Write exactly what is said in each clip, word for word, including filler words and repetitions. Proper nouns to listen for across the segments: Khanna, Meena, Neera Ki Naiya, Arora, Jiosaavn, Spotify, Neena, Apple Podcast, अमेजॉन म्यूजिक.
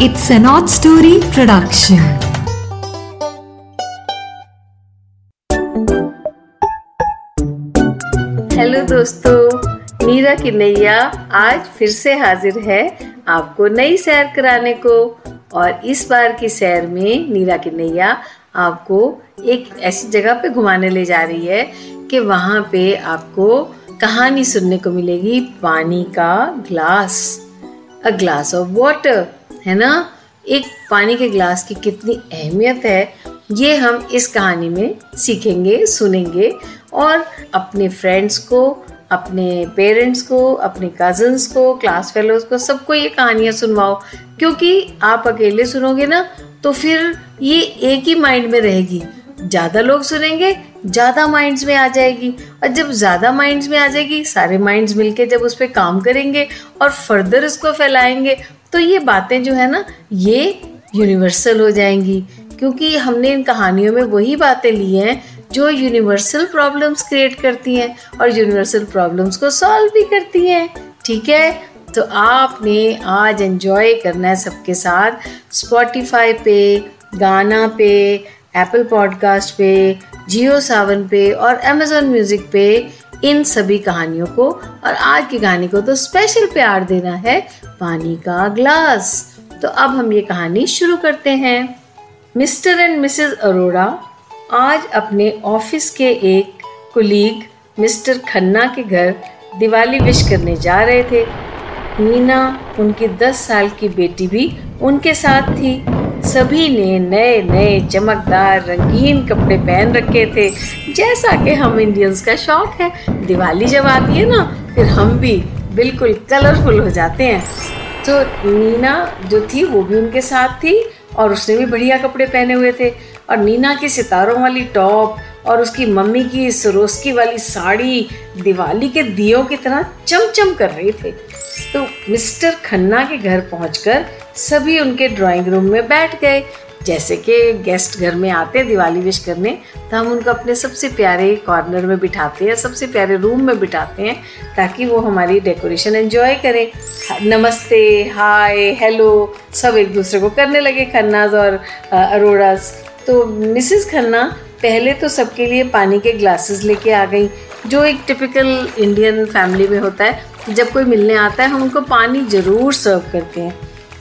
It's an Odd Story Production. Hello दोस्तों, नीरा की नैया आज फिर से हाजिर है आपको नई सैर कराने को। और इस बार की सैर में नीरा की नैया आपको एक ऐसी जगह पे घुमाने ले जा रही है कि वहाँ पे आपको कहानी सुनने को मिलेगी। पानी का glass, a glass of water, है ना। एक पानी के ग्लास की कितनी अहमियत है ये हम इस कहानी में सीखेंगे, सुनेंगे और अपने फ्रेंड्स को, अपने पेरेंट्स को, अपने कज़न्स को, क्लास फेलोज़ को, सबको ये कहानियाँ सुनवाओ। क्योंकि आप अकेले सुनोगे ना तो फिर ये एक ही माइंड में रहेगी। ज़्यादा लोग सुनेंगे, ज़्यादा माइंड्स में आ जाएगी। और जब ज़्यादा माइंड्स में आ जाएगी, सारे माइंड्स मिलके जब उस पर काम करेंगे और फर्दर उसको फैलाएंगे तो ये बातें जो है ना ये यूनिवर्सल हो जाएंगी। क्योंकि हमने इन कहानियों में वही बातें ली हैं जो यूनिवर्सल प्रॉब्लम्स क्रिएट करती हैं और यूनिवर्सल प्रॉब्लम्स को सॉल्व भी करती हैं। ठीक है, तो आपने आज एंजॉय करना है सबके साथ। स्पॉटिफाई पे, गाना पे, एप्पल पॉडकास्ट पे, जियोसावन पे और अमेजॉन म्यूजिक पे इन सभी कहानियों को। और आज की कहानी को तो स्पेशल प्यार देना है, पानी का ग्लास। तो अब हम ये कहानी शुरू करते हैं। मिस्टर एंड मिसेस अरोड़ा आज अपने ऑफिस के एक कुलीग मिस्टर खन्ना के घर दिवाली विश करने जा रहे थे। मीना, उनकी दस साल की बेटी भी उनके साथ थी। सभी ने नए नए चमकदार रंगीन कपड़े पहन रखे थे, जैसा कि हम इंडियंस का शौक है। दिवाली जब आती है ना फिर हम भी बिल्कुल कलरफुल हो जाते हैं। तो नीना जो थी वो भी उनके साथ थी और उसने भी बढ़िया कपड़े पहने हुए थे। और नीना की सितारों वाली टॉप और उसकी मम्मी की सरोस्की वाली साड़ी दिवाली के दियों की तरह चमचम कर रही थी। तो मिस्टर खन्ना के घर पहुंचकर सभी उनके ड्राइंग रूम में बैठ गए। जैसे कि गेस्ट घर में आते हैं दिवाली विश करने तो हम उनको अपने सबसे प्यारे कॉर्नर में बिठाते हैं, सबसे प्यारे रूम में बिठाते हैं, ताकि वो हमारी डेकोरेशन एंजॉय करें। नमस्ते, हाय, हेलो सब एक दूसरे को करने लगे, खन्नाज और अरोड़ाज। तो मिसेस खन्ना पहले तो सबके लिए पानी के ग्लासेस लेके आ गई, जो एक टिपिकल इंडियन फैमिली में होता है। जब कोई मिलने आता है हम उनको पानी ज़रूर सर्व करते हैं।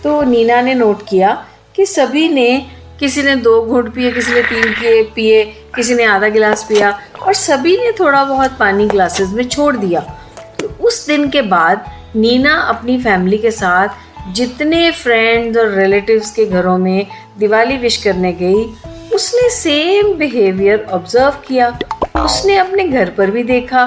तो नीना ने नोट किया कि सभी ने, किसी ने दो घूंट पिए, किसी ने तीन पिए, किसी ने आधा गिलास पिया और सभी ने थोड़ा बहुत पानी ग्लासेस में छोड़ दिया। तो उस दिन के बाद नीना अपनी फैमिली के साथ जितने फ्रेंड्स और रिलेटिव्स के घरों में दिवाली विश करने गई, उसने सेम बिहेवियर ऑब्जर्व किया। उसने अपने घर पर भी देखा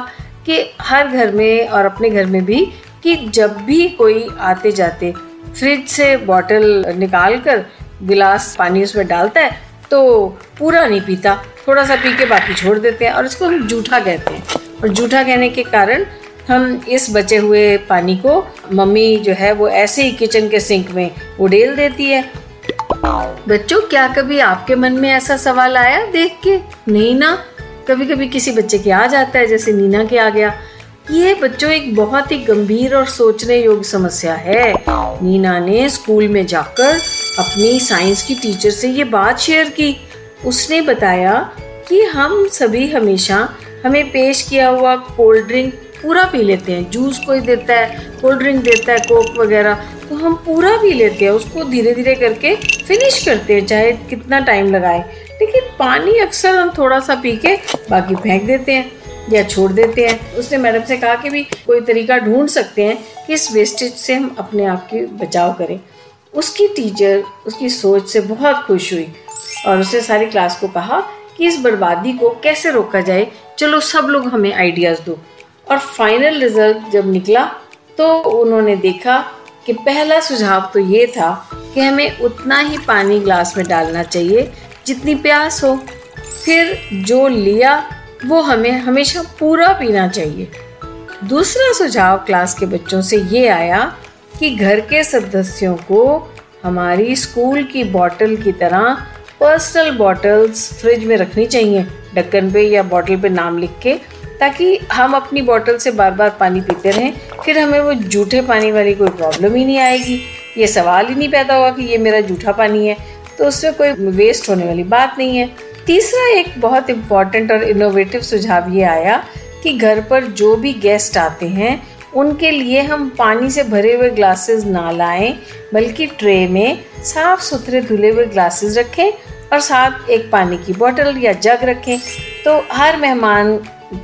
कि हर घर में और अपने घर में भी, कि जब भी कोई आते जाते फ्रिज से बॉटल निकाल कर गिलास पानी उसमें डालता है तो पूरा नहीं पीता, थोड़ा सा पी के बाकी छोड़ देते हैं। और इसको हम जूठा कहते हैं। और जूठा कहने के कारण हम इस बचे हुए पानी को मम्मी जो है वो ऐसे ही किचन के सिंक में उड़ेल देती है। बच्चों, क्या कभी आपके मन में ऐसा सवाल आया देख के? नहीं ना, कभी कभी किसी बच्चे के आ जाता है, जैसे नीना के आ गया। ये बच्चों एक बहुत ही गंभीर और सोचने योग्य समस्या है। नीना ने स्कूल में जाकर अपनी साइंस की टीचर से ये बात शेयर की। उसने बताया कि हम सभी हमेशा हमें पेश किया हुआ कोल्ड ड्रिंक पूरा पी लेते हैं। जूस कोई देता है, कोल्ड ड्रिंक देता है, कोक वगैरह, तो हम पूरा पी लेते हैं, उसको धीरे धीरे करके फिनिश करते हैं, चाहे कितना टाइम लगाए। लेकिन पानी अक्सर हम थोड़ा सा पी के बाकी फेंक देते हैं या छोड़ देते हैं। उसने मैडम से कहा कि भी कोई तरीका ढूंढ सकते हैं कि इस वेस्टेज से हम अपने आप की बचाव करें। उसकी टीचर उसकी सोच से बहुत खुश हुई और उसने सारी क्लास को कहा कि इस बर्बादी को कैसे रोका जाए, चलो सब लोग हमें आइडियाज़ दो। और फाइनल रिजल्ट जब निकला तो उन्होंने देखा कि पहला सुझाव तो ये था कि हमें उतना ही पानी ग्लास में डालना चाहिए जितनी प्यास हो। फिर जो लिया वो हमें हमेशा पूरा पीना चाहिए। दूसरा सुझाव क्लास के बच्चों से ये आया कि घर के सदस्यों को हमारी स्कूल की बॉटल की तरह पर्सनल बॉटल्स फ्रिज में रखनी चाहिए, ढक्कन पे या बॉटल पे नाम लिख के, ताकि हम अपनी बॉटल से बार बार पानी पीते रहें। फिर हमें वो जूठे पानी वाली कोई प्रॉब्लम ही नहीं आएगी। ये सवाल ही नहीं पैदा हुआ कि ये मेरा जूठा पानी है, तो उसमें कोई वेस्ट होने वाली बात नहीं है। तीसरा एक बहुत इम्पॉर्टेंट और इनोवेटिव सुझाव ये आया कि घर पर जो भी गेस्ट आते हैं उनके लिए हम पानी से भरे हुए ग्लासेस ना लाएं, बल्कि ट्रे में साफ़ सुथरे धुले हुए ग्लासेस रखें और साथ एक पानी की बोतल या जग रखें। तो हर मेहमान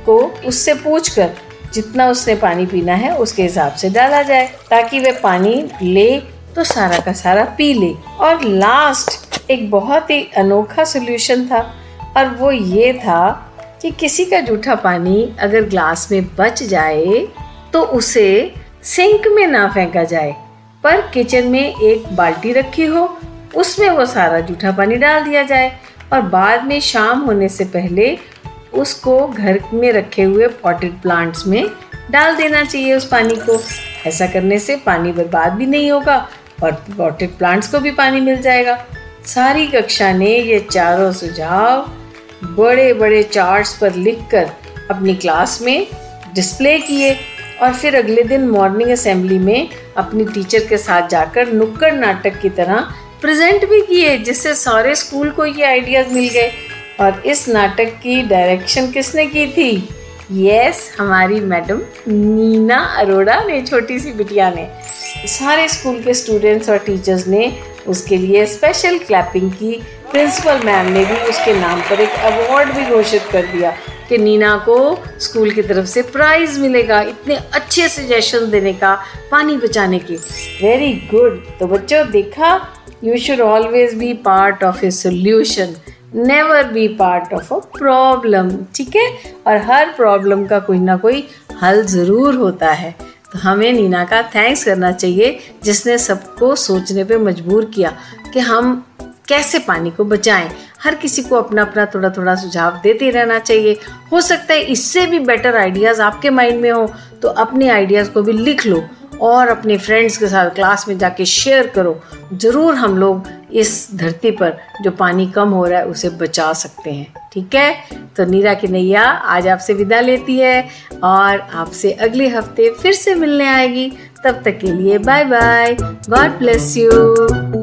को उससे पूछकर जितना उसने पानी पीना है उसके हिसाब से डाला जाए, ताकि वह पानी ले तो सारा का सारा पी ले। और लास्ट एक बहुत ही अनोखा सोल्यूशन था, और वो ये था कि किसी का जूठा पानी अगर ग्लास में बच जाए तो उसे सिंक में ना फेंका जाए, पर किचन में एक बाल्टी रखी हो, उसमें वो सारा जूठा पानी डाल दिया जाए और बाद में शाम होने से पहले उसको घर में रखे हुए पॉटेड प्लांट्स में डाल देना चाहिए उस पानी को। ऐसा करने से पानी बर्बाद भी नहीं होगा और पॉटेड प्लांट्स को भी पानी मिल जाएगा। सारी कक्षा ने ये चारों सुझाव बड़े बड़े चार्ट्स पर लिखकर अपनी क्लास में डिस्प्ले किए और फिर अगले दिन मॉर्निंग असेंबली में अपनी टीचर के साथ जाकर नुक्कड़ नाटक की तरह प्रेजेंट भी किए, जिससे सारे स्कूल को ये आइडियाज़ मिल गए। और इस नाटक की डायरेक्शन किसने की थी? यस, हमारी मैडम नीना अरोड़ा ने, छोटी सी बिटिया ने। सारे स्कूल के स्टूडेंट्स और टीचर्स ने उसके लिए स्पेशल क्लैपिंग की। प्रिंसिपल मैम ने भी उसके नाम पर एक अवार्ड भी घोषित कर दिया कि नीना को स्कूल की तरफ से प्राइज़ मिलेगा, इतने अच्छे सजेशन देने का, पानी बचाने के। Very good. तो बच्चों देखा, you should always be part of a solution, never be part of a problem. ठीक है, और हर प्रॉब्लम का कोई ना कोई हल ज़रूर होता है। तो हमें नीना का थैंक्स करना चाहिए, जिसने सबको सोचने पे मजबूर किया कि हम कैसे पानी को बचाएं। हर किसी को अपना अपना थोड़ा थोड़ा सुझाव देते रहना चाहिए। हो सकता है इससे भी बेटर आइडियाज़ आपके माइंड में हो, तो अपने आइडियाज़ को भी लिख लो और अपने फ्रेंड्स के साथ क्लास में जाके शेयर करो। ज़रूर हम लोग इस धरती पर जो पानी कम हो रहा है उसे बचा सकते हैं। ठीक है, तो नीरा की नैया आज आपसे विदा लेती है और आपसे अगले हफ्ते फिर से मिलने आएगी। तब तक के लिए bye bye, God bless you.